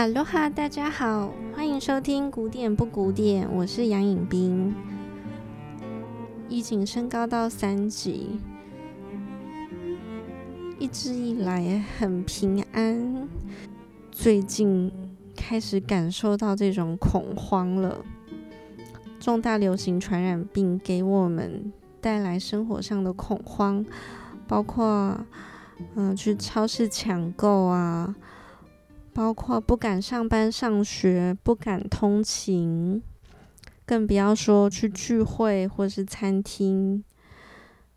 Aloha， 大家好，欢迎收听古典不古典，我是杨颖彬。疫情升高到3级，一直以来很平安，最近开始感受到这种恐慌了。重大流行传染病给我们带来生活上的恐慌，包括去超市抢购啊，包括不敢上班上学，不敢通勤，更不要说去聚会或是餐厅。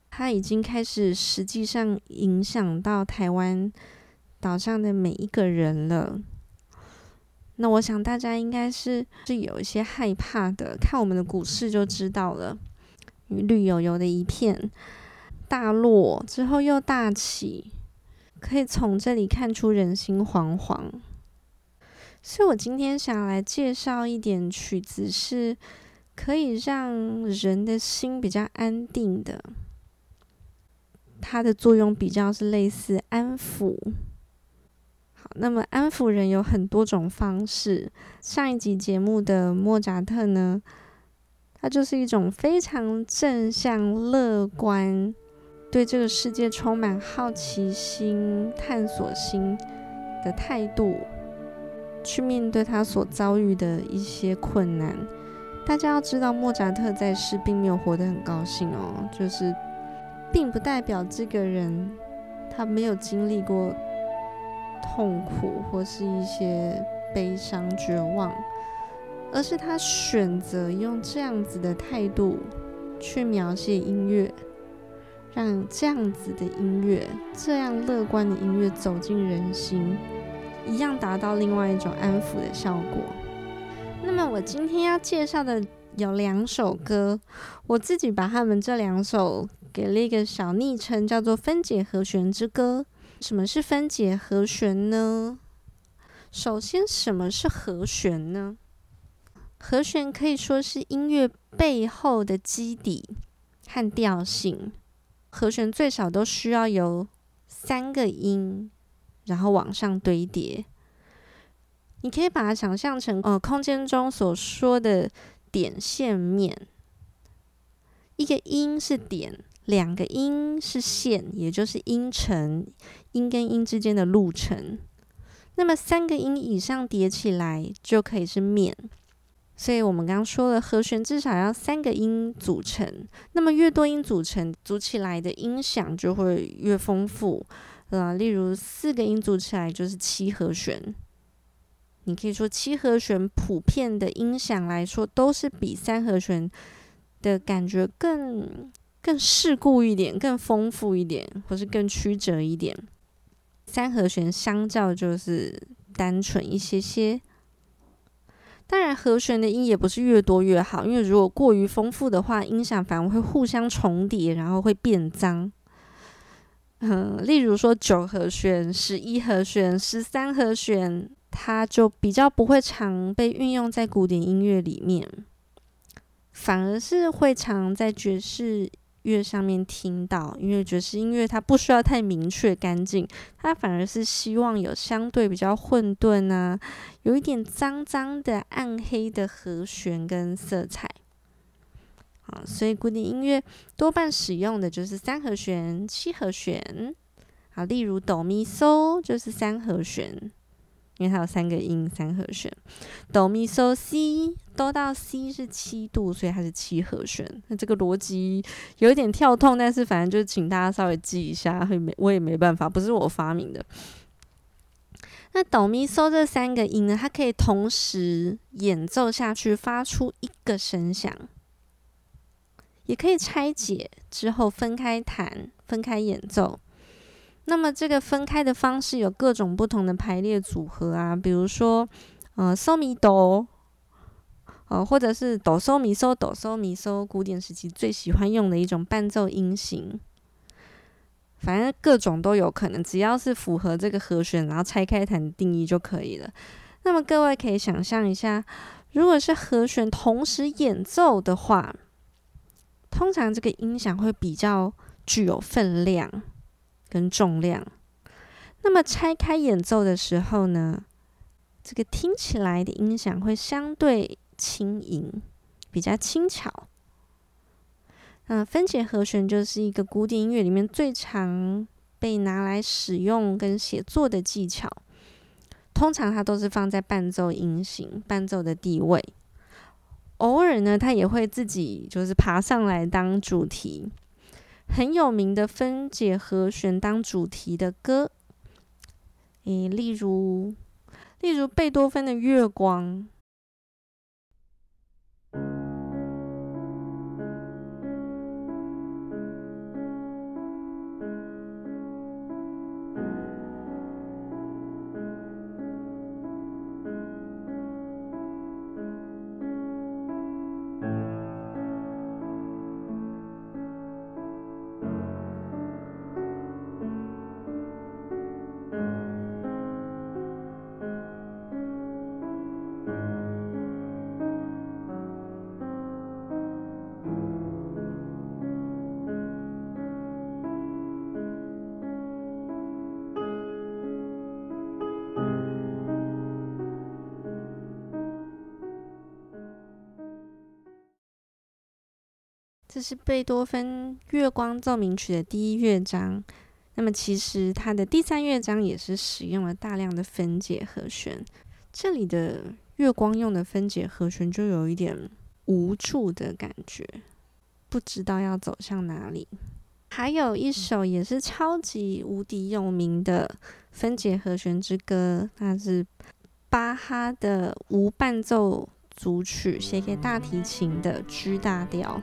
它已经开始实际上影响到台湾岛上的每一个人了。那我想大家应该是有一些害怕的，看我们的股市就知道了，绿油油的一片，大落之后又大起，可以从这里看出人心惶惶。所以我今天想来介绍一点曲子，是可以让人的心比较安定的，它的作用比较是类似安抚。好，那么安抚人有很多种方式。上一集节目的莫扎特呢，它就是一种非常正向乐观，对这个世界充满好奇心、探索心的态度，去面对他所遭遇的一些困难。大家要知道，莫扎特在世并没有活得很高兴哦，就是并不代表这个人他没有经历过痛苦或是一些悲伤、绝望，而是他选择用这样子的态度去描写音乐，让这样子的音乐，这样乐观的音乐走进人心，一样达到另外一种安抚的效果。那么我今天要介绍的有2首歌，我自己把他们这2首给了一个小昵称，叫做分解和弦之歌。什么是分解和弦呢？首先，什么是和弦呢？和弦可以说是音乐背后的基底和调性。和弦最少都需要由3个音，然后往上堆叠。你可以把它想象成空间中所说的点线面。一个音是点，2个音是线，也就是音程，音跟音之间的路程。那么3个音以上叠起来就可以是面。所以我们刚刚说了，和弦至少要3个音组成，那么越多音组成，组起来的音响就会越丰富。例如4个音组起来就是7和弦。你可以说7和弦普遍的音响来说，都是比3和弦的感觉更世故一点，更丰富一点，或是更曲折一点。3和弦相较就是单纯一些些。当然，和弦的音也不是越多越好，因为如果过于丰富的话，音响反而会互相重叠，然后会变脏。例如说9和弦、11和弦、13和弦，它就比较不会常被运用在古典音乐里面，反而是会常在爵士乐上面听到。因为爵士音乐它不需要太明确干净，它反而是希望有相对比较混沌啊，有一点脏脏的暗黑的和弦跟色彩。好，所以古典音乐多半使用的就是3和弦、7和弦。好，例如哆咪嗦就是3和弦，因为它有3个音，3和弦。哆咪嗦西，哆到西是7度，所以它是7和弦。那这个逻辑有一点跳痛，但是反正就请大家稍微记一下，我也没办法，不是我发明的。那哆咪嗦这3个音呢，它可以同时演奏下去，发出1个声响，也可以拆解之后分开弹、分开演奏。那么这个分开的方式有各种不同的排列组合啊，比如说嗦咪哆，或者是哆嗦咪嗦、哆嗦咪嗦，古典时期最喜欢用的一种伴奏音型。反正各种都有可能，只要是符合这个和弦，然后拆开弹的定义就可以了。那么各位可以想象一下，如果是和弦同时演奏的话，通常这个音响会比较具有分量跟重量。那么拆开演奏的时候呢，这个听起来的音响会相对轻盈，比较轻巧。分解和弦就是一个古典音乐里面最常被拿来使用跟写作的技巧，通常它都是放在伴奏音型、伴奏的地位。偶尔呢，它也会自己就是爬上来当主题。很有名的分解和弦当主题的歌，例如贝多芬的《月光》。这是贝多芬《月光奏鸣曲》的第一乐章，那么其实它的第三乐章也是使用了大量的分解和弦。这里的月光用的分解和弦就有一点无助的感觉，不知道要走向哪里。还有一首也是超级无敌有名的分解和弦之歌，那是巴哈的无伴奏组曲，写给大提琴的 G 大调。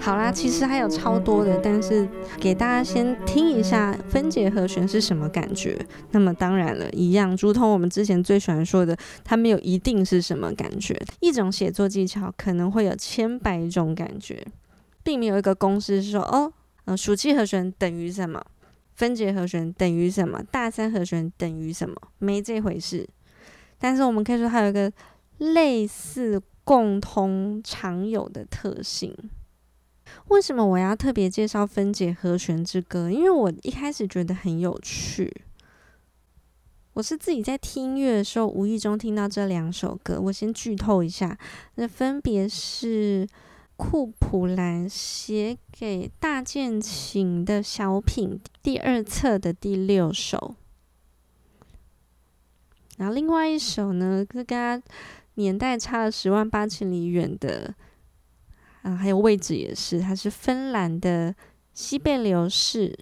好啦，其实还有超多的，但是给大家先听一下分解和弦是什么感觉。那么当然了，一样如同我们之前最喜欢说的，它没有一定是什么感觉，一种写作技巧可能会有千百种感觉，并没有一个公式说暑气和弦等于什么，分解和弦等于什么，大三和弦等于什么，没这回事。但是我们可以说它有一个类似共通常有的特性。为什么我要特别介绍分解和弦之歌？因为我一开始觉得很有趣，我是自己在听音乐的时候无意中听到这两首歌。我先剧透一下，那分别是库普兰写给大键琴的小品第二册的第6首，然后另外一首呢是跟他年代差了108000里远的还有位置也是，它是芬兰的西贝流士，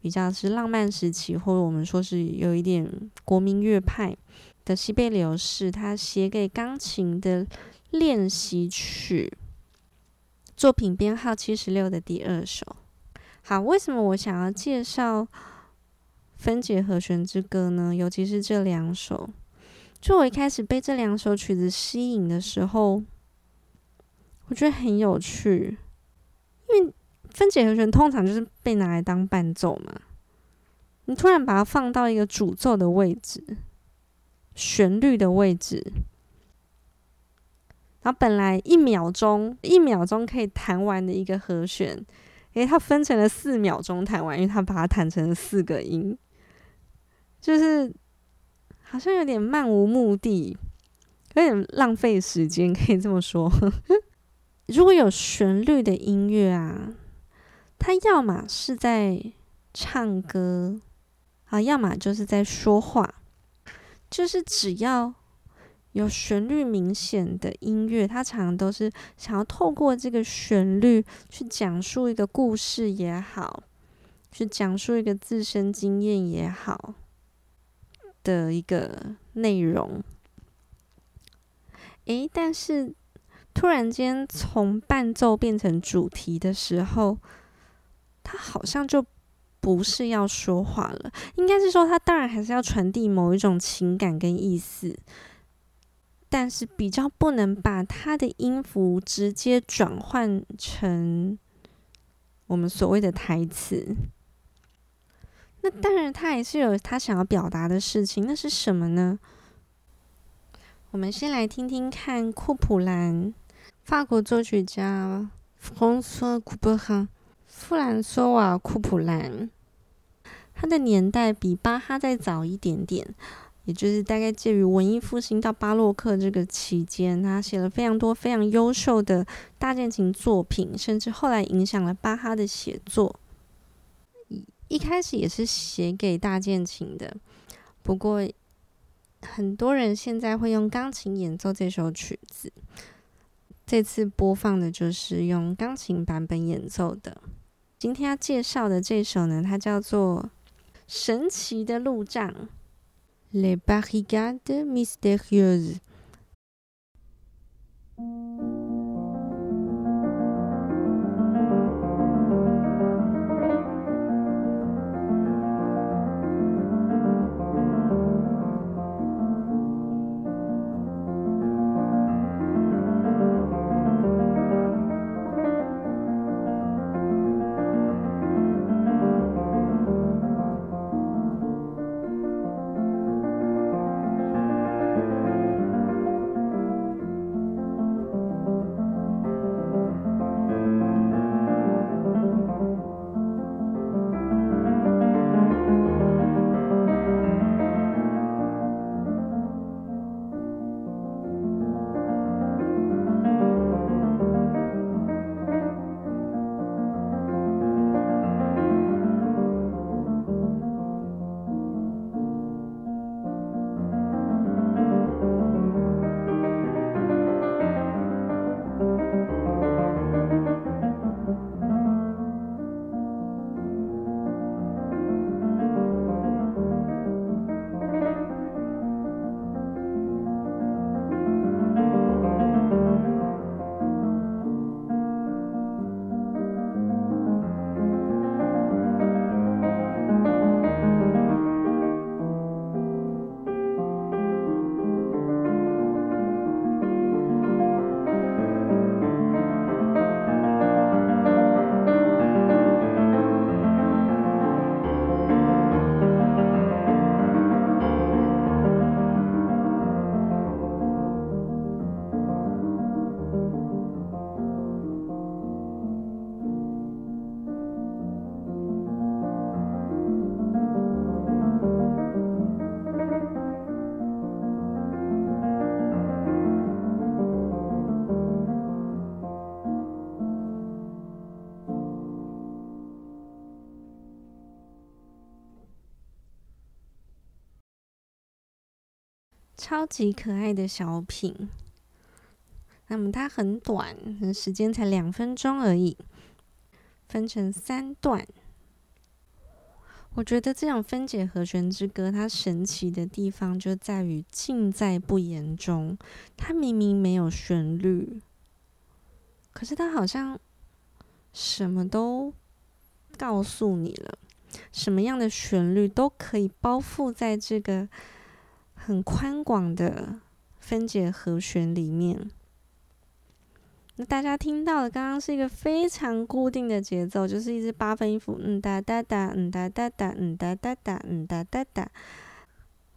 比较是浪漫时期，或者我们说是有一点国民乐派的西贝流士，他写给钢琴的练习曲，作品编号76的第2首。好，为什么我想要介绍分解和弦之歌呢？尤其是这两首，就我一开始被这两首曲子吸引的时候，我觉得很有趣，因为分解和弦通常就是被拿来当伴奏嘛，你突然把它放到一个主奏的位置、旋律的位置，然后本来一秒钟可以弹完的一个和弦，它分成了4秒钟弹完，因为它把它弹成了4个音，就是好像有点漫无目的，有点浪费时间，可以这么说。如果有旋律的音乐啊，它要么是在唱歌啊，要么就是在说话。就是只要有旋律明显的音乐，它常常都是想要透过这个旋律去讲述一个故事也好，去讲述一个自身经验也好的一个内容。但是突然间从伴奏变成主题的时候，它好像就不是要说话了，应该是说他当然还是要传递某一种情感跟意思，但是比较不能把他的音符直接转换成我们所谓的台词。那当然他还是有他想要表达的事情，那是什么呢？我们先来听听看库普兰，法国作曲家弗朗索瓦·库普兰，他的年代比巴哈再早一点点，也就是大概介于文艺复兴到巴洛克这个期间，他写了非常多非常优秀的大键琴作品，甚至后来影响了巴哈的写作。一开始也是写给大键琴的，不过很多人现在会用钢琴演奏这首曲子，这次播放的就是用钢琴版本演奏的。今天要介绍的这首呢，它叫做《神奇的路障》Les barricades mystérieuses。超级可爱的小品，那么它很短，时间才2分钟而已，分成3段。我觉得这种分解和弦之歌，它神奇的地方就在于尽在不言中。它明明没有旋律，可是它好像什么都告诉你了，什么样的旋律都可以包覆在这个很宽广的分解和弦里面。那大家听到的刚刚是一个非常固定的节奏，就是一支8分音符，哒哒哒，哒哒哒，哒哒哒，哒哒哒，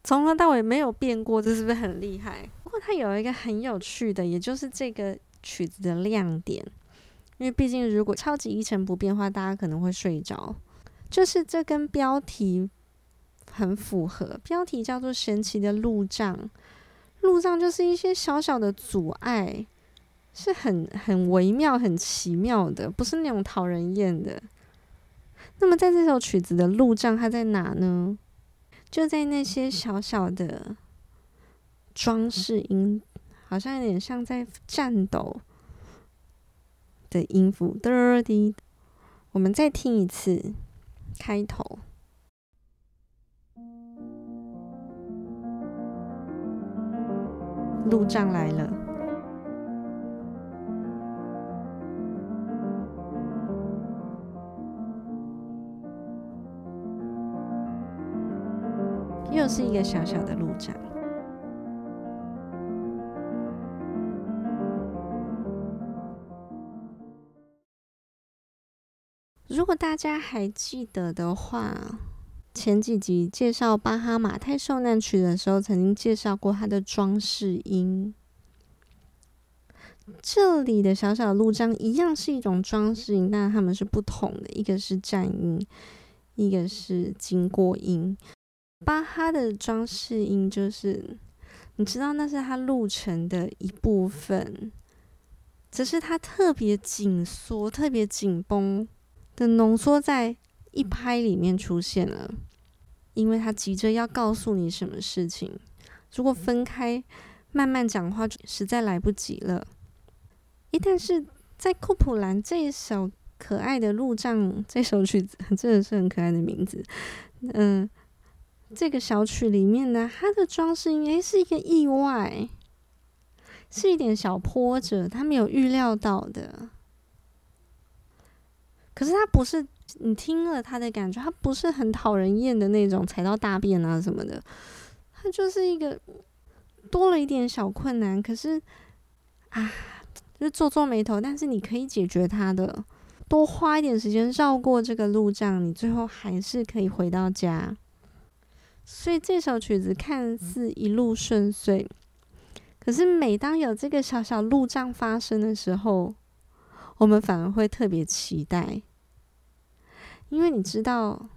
从头到尾没有变过，这是不是很厉害？不过它有一个很有趣的，也就是这个曲子的亮点，因为毕竟如果超级一成不变的话，大家可能会睡着。就是这跟标题很符合，标题叫做神奇的路障，路障就是一些小小的阻碍，是很微妙很奇妙的，不是那种讨人厌的。那么在这首曲子的路障它在哪呢？就在那些小小的装饰音，好像有点像在战斗的音符。我们再听一次开头。路障来了，是一个小小的路障。如果大家还记得的话，前几集介绍巴哈马太受难曲的时候，曾经介绍过它的装饰音。这里的小小路障一样是一种装饰音，但它们是不同的，一个是战音，一个是经过音。巴哈的装饰音就是，你知道那是他路程的一部分，只是他特别紧缩、特别紧绷的浓缩在一拍里面出现了，因为他急着要告诉你什么事情，如果分开慢慢讲话实在来不及了。但是在库普兰这一首可爱的路障，这首曲子真的是很可爱的名字，这个小曲里面呢，它的装饰音是一个意外，是一点小波折，它没有预料到的。可是它不是你听了它的感觉，它不是很讨人厌的那种踩到大便啊什么的，它就是一个多了一点小困难，可是就是皱皱眉头，但是你可以解决它的，多花一点时间绕过这个路障，你最后还是可以回到家。所以这首曲子看似一路顺遂，可是每当有这个小小路障发生的时候，我们反而会特别期待，因为你知道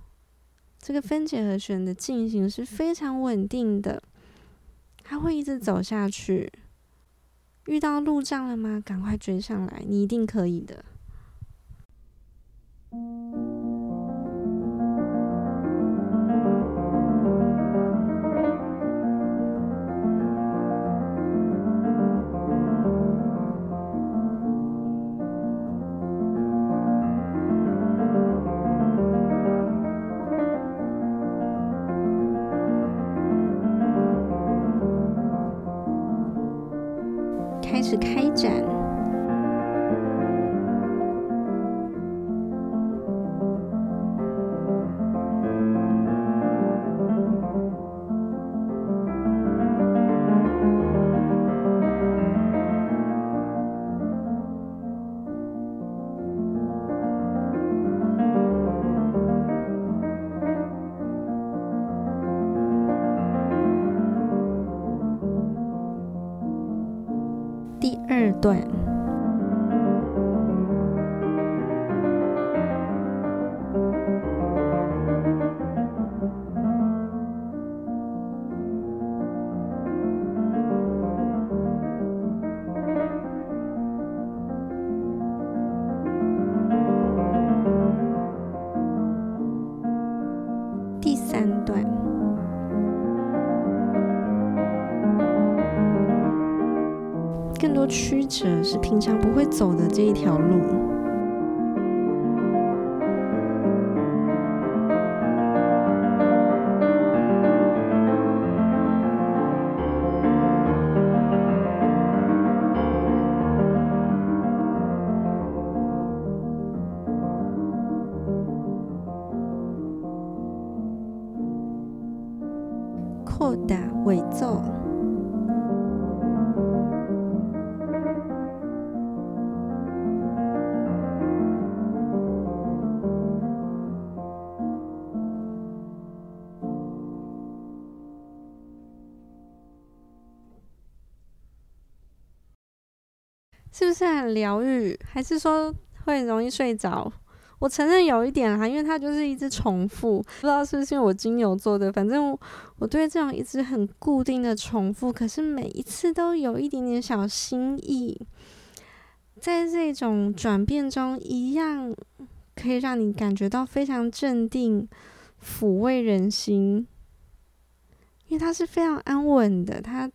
这个分解和弦的进行是非常稳定的，它会一直走下去。遇到路障了吗？赶快追上来，你一定可以的。开展，第二段。更多曲折是平常不会走的这一条路。扩大尾奏。是不是很疗愈？还是说会容易睡着？我承认有一点啦，因为它就是一直重复，不知道是不是因为我金牛座的，反正我对这种一直很固定的重复，可是每一次都有一点点小新意，在这种转变中一样可以让你感觉到非常镇定，抚慰人心，因为它是非常安稳的，它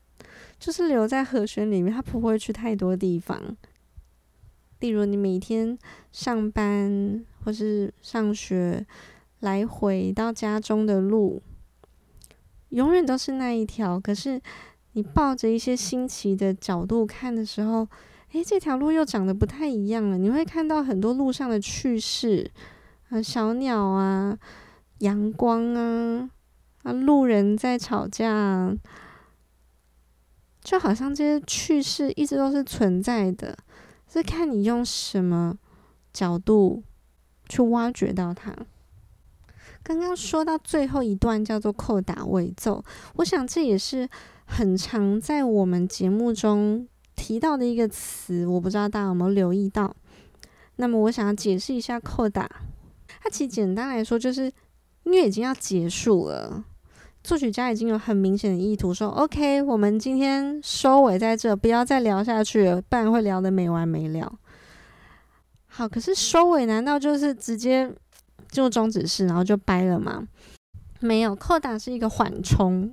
就是留在和弦里面，它不会去太多地方。例如你每天上班或是上学来回到家中的路，永远都是那一条，可是你抱着一些新奇的角度看的时候，这条路又长得不太一样了，你会看到很多路上的趣事，小鸟啊，阳光啊，啊，路人在吵架，就好像这些趣事一直都是存在的，是看你用什么角度去挖掘到它。刚刚说到最后一段叫做扣打尾奏，我想这也是很常在我们节目中提到的一个词，我不知道大家有没有留意到。那么我想要解释一下扣打，它其实简单来说就是因为已经要结束了，作曲家已经有很明显的意图说 OK 我们今天收尾在这，不要再聊下去了，不然会聊得没完没了。好，可是收尾难道就是直接进入终止式然后就掰了吗？没有，扣打是一个缓冲，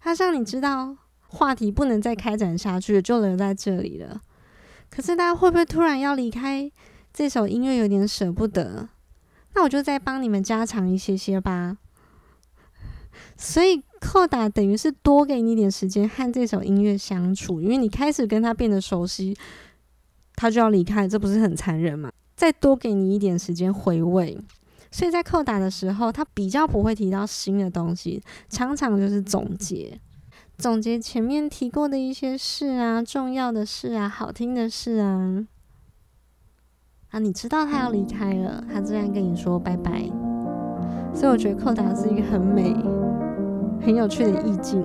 它让你知道话题不能再开展下去，就留在这里了。可是大家会不会突然要离开这首音乐有点舍不得？那我就再帮你们加长一些些吧。所以扣打等于是多给你一点时间和这首音乐相处，因为你开始跟他变得熟悉，他就要离开，这不是很残忍吗？再多给你一点时间回味。所以在扣打的时候，他比较不会提到新的东西，常常就是总结，总结前面提过的一些事啊，重要的事啊，好听的事啊。啊，你知道他要离开了，他自然跟你说拜拜。所以我觉得扣打是一个很美、很有趣的意境。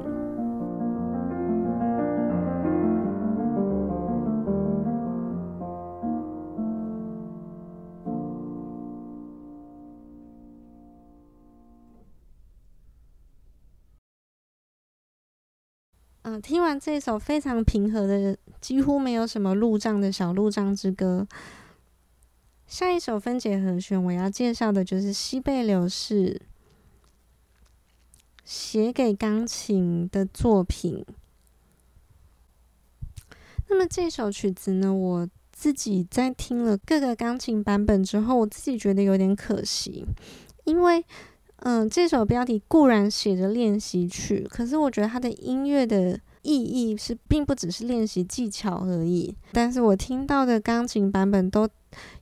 听完这首非常平和的、几乎没有什么路障的小路障之歌，下一首分解和弦我要介绍的就是西贝流士写给钢琴的作品。那么这首曲子呢，我自己在听了各个钢琴版本之后，我自己觉得有点可惜，因为这首标题固然写着练习曲，可是我觉得它的音乐的意义是并不只是练习技巧而已。但是我听到的钢琴版本都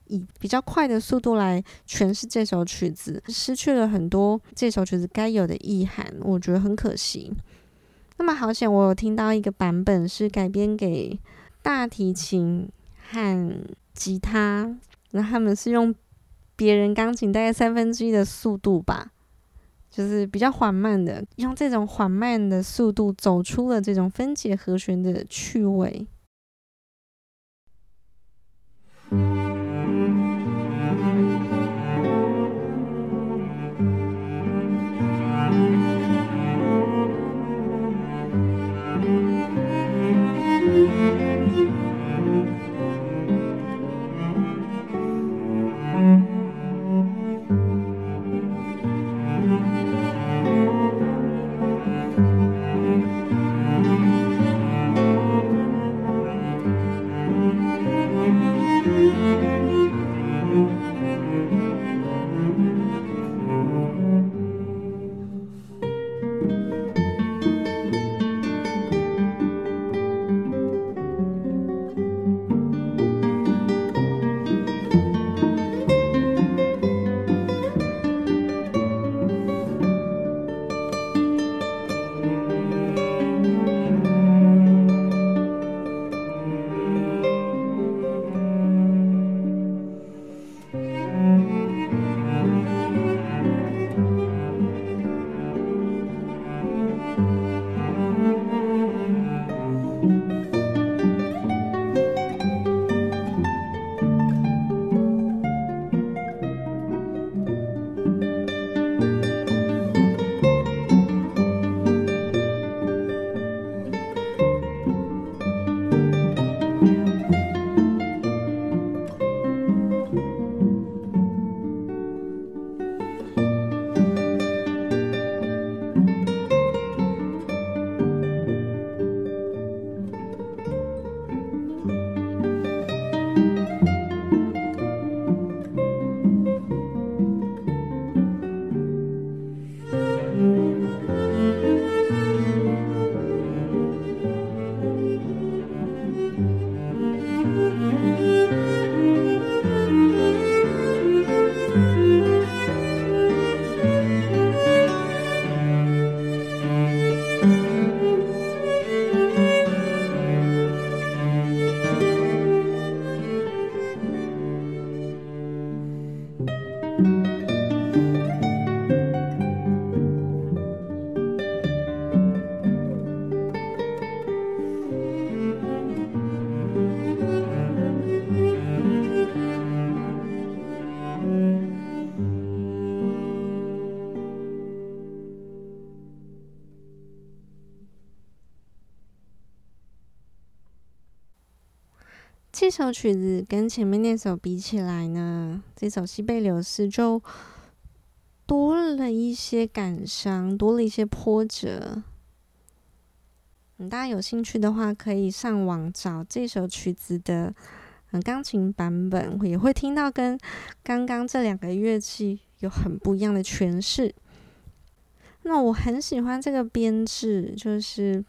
以比较快的速度来诠释这首曲子，失去了很多这首曲子该有的意涵，我觉得很可惜。那么好险我有听到一个版本是改编给大提琴和吉他，那他们是用别人钢琴大概1/3的速度吧，就是比较缓慢的，用这种缓慢的速度走出了这种分解和弦的趣味。首曲子跟前面那首比起来呢，这首《西贝柳斯》就多了一些感伤，多了一些波折。大家有兴趣的话，可以上网找这首曲子的钢琴版本，也会听到跟刚刚这两个乐器有很不一样的诠释。那我很喜欢这个编制，就是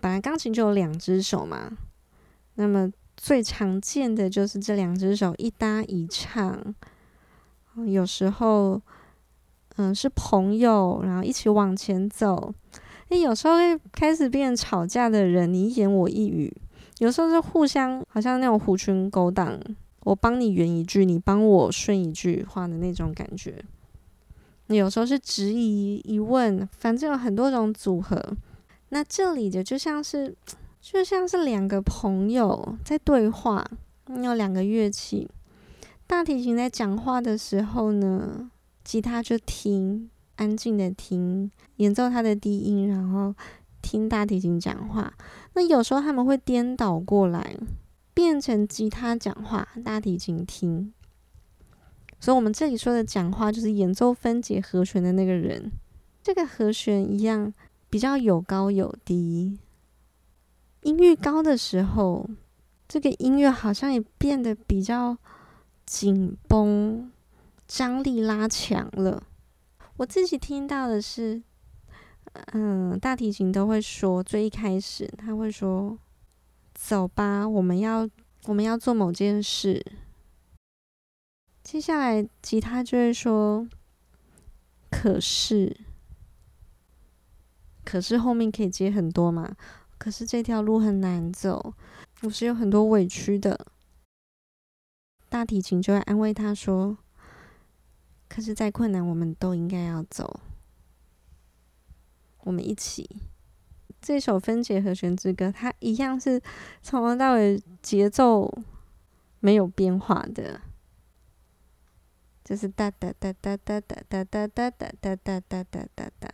本来钢琴就有两只手嘛，那么最常见的就是这两只手一搭一唱，有时候是朋友，然后一起往前走。有时候会开始变成吵架的人，你一言我一语，有时候是互相好像那种狐群狗党，我帮你圆一句，你帮我顺一句话的那种感觉。有时候是质疑、疑问，反正有很多种组合。那这里的就像是两个朋友在对话，有两个乐器，大提琴在讲话的时候呢，吉他就听，安静的听，演奏他的低音，然后听大提琴讲话。那有时候他们会颠倒过来，变成吉他讲话，大提琴听。所以我们这里说的讲话，就是演奏分解和弦的那个人。这个和弦一样比较有高有低，音域高的时候，这个音乐好像也变得比较紧绷，张力拉强了。我自己听到的是，大提琴都会说，最一开始他会说：“走吧，我们要做某件事。”接下来吉他就会说：“可是后面可以接很多嘛？可是这条路很难走，我是有很多委屈的。”大提琴就会安慰他说，可是再困难我们都应该要走，我们一起。这首分解和弦之歌，它一样是从头到尾节奏没有变化的，就是哒哒哒哒哒哒哒哒哒哒哒哒哒哒哒。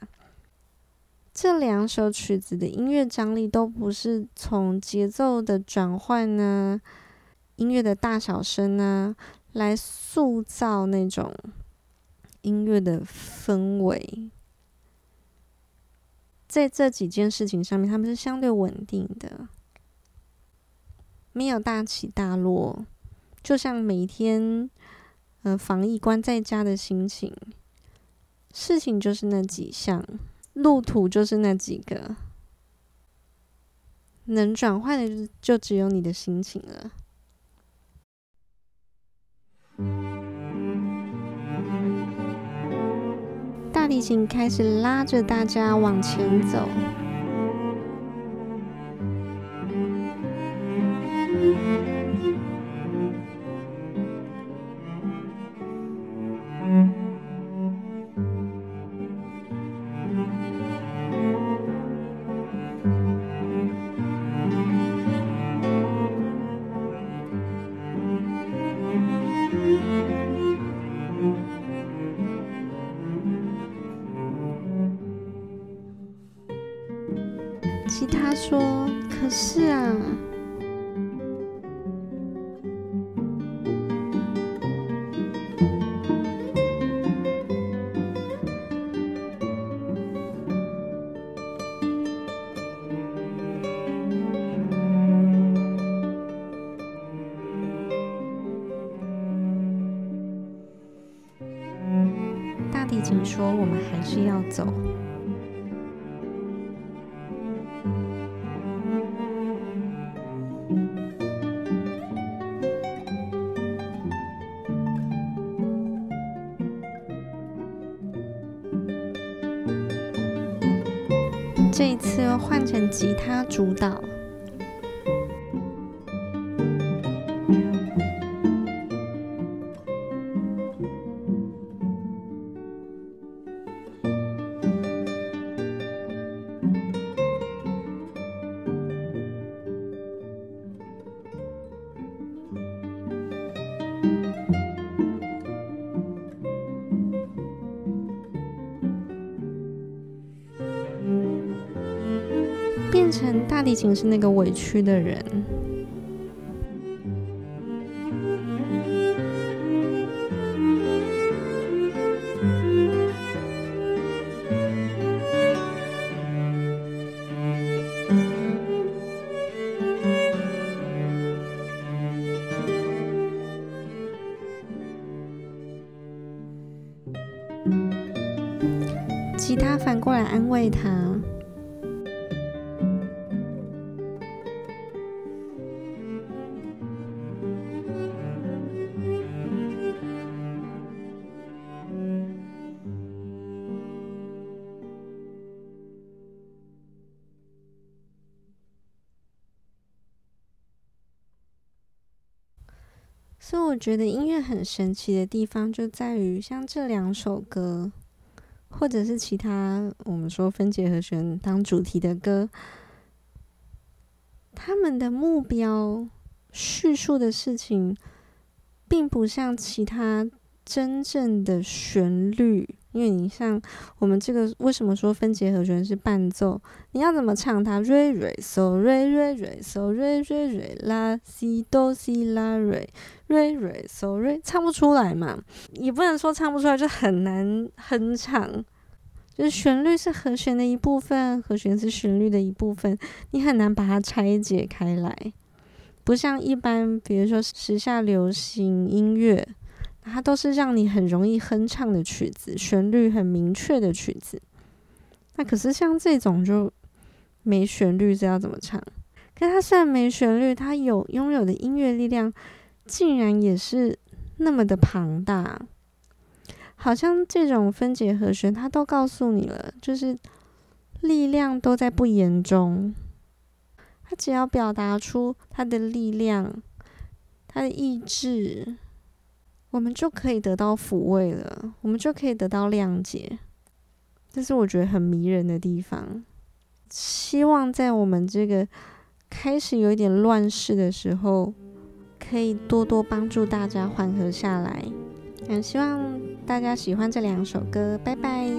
这两首曲子的音乐张力都不是从节奏的转换呢，音乐的大小声呢，来塑造那种音乐的氛围。在这几件事情上面，他们是相对稳定的，没有大起大落，就像每天防疫关在家的心情，事情就是那几项，路途就是那几个，能转换的就只有你的心情了。大提琴开始拉着大家往前走，吉他说：“可是啊。”大提琴说：“我们还是要走。”这一次又换成吉他主导，变成大提琴是那个委屈的人，吉他反过来安慰他。所以我觉得音乐很神奇的地方就在于，像这两首歌，或者是其他我们说分解和弦当主题的歌，他们的目标叙述的事情，并不像其他真正的旋律。因为你像我们这个，为什么说分解和弦是伴奏？你要怎么唱它？瑞瑞嗦瑞瑞瑞嗦瑞瑞瑞拉西哆西拉瑞瑞瑞嗦瑞，唱不出来嘛？也不能说唱不出来，就很难哼唱。就是旋律是和弦的一部分，和弦是旋律的一部分，你很难把它拆解开来。不像一般，比如说时下流行音乐。它都是让你很容易哼唱的曲子，旋律很明确的曲子。那可是像这种就没旋律，这要怎么唱？可是它虽然没旋律，它拥有的音乐力量竟然也是那么的庞大。好像这种分解和弦，它都告诉你了，就是力量都在不言中。它只要表达出它的力量，它的意志，我们就可以得到抚慰了，我们就可以得到谅解，这是我觉得很迷人的地方。希望在我们这个开始有一点乱世的时候，可以多多帮助大家缓和下来。希望大家喜欢这两首歌，拜拜。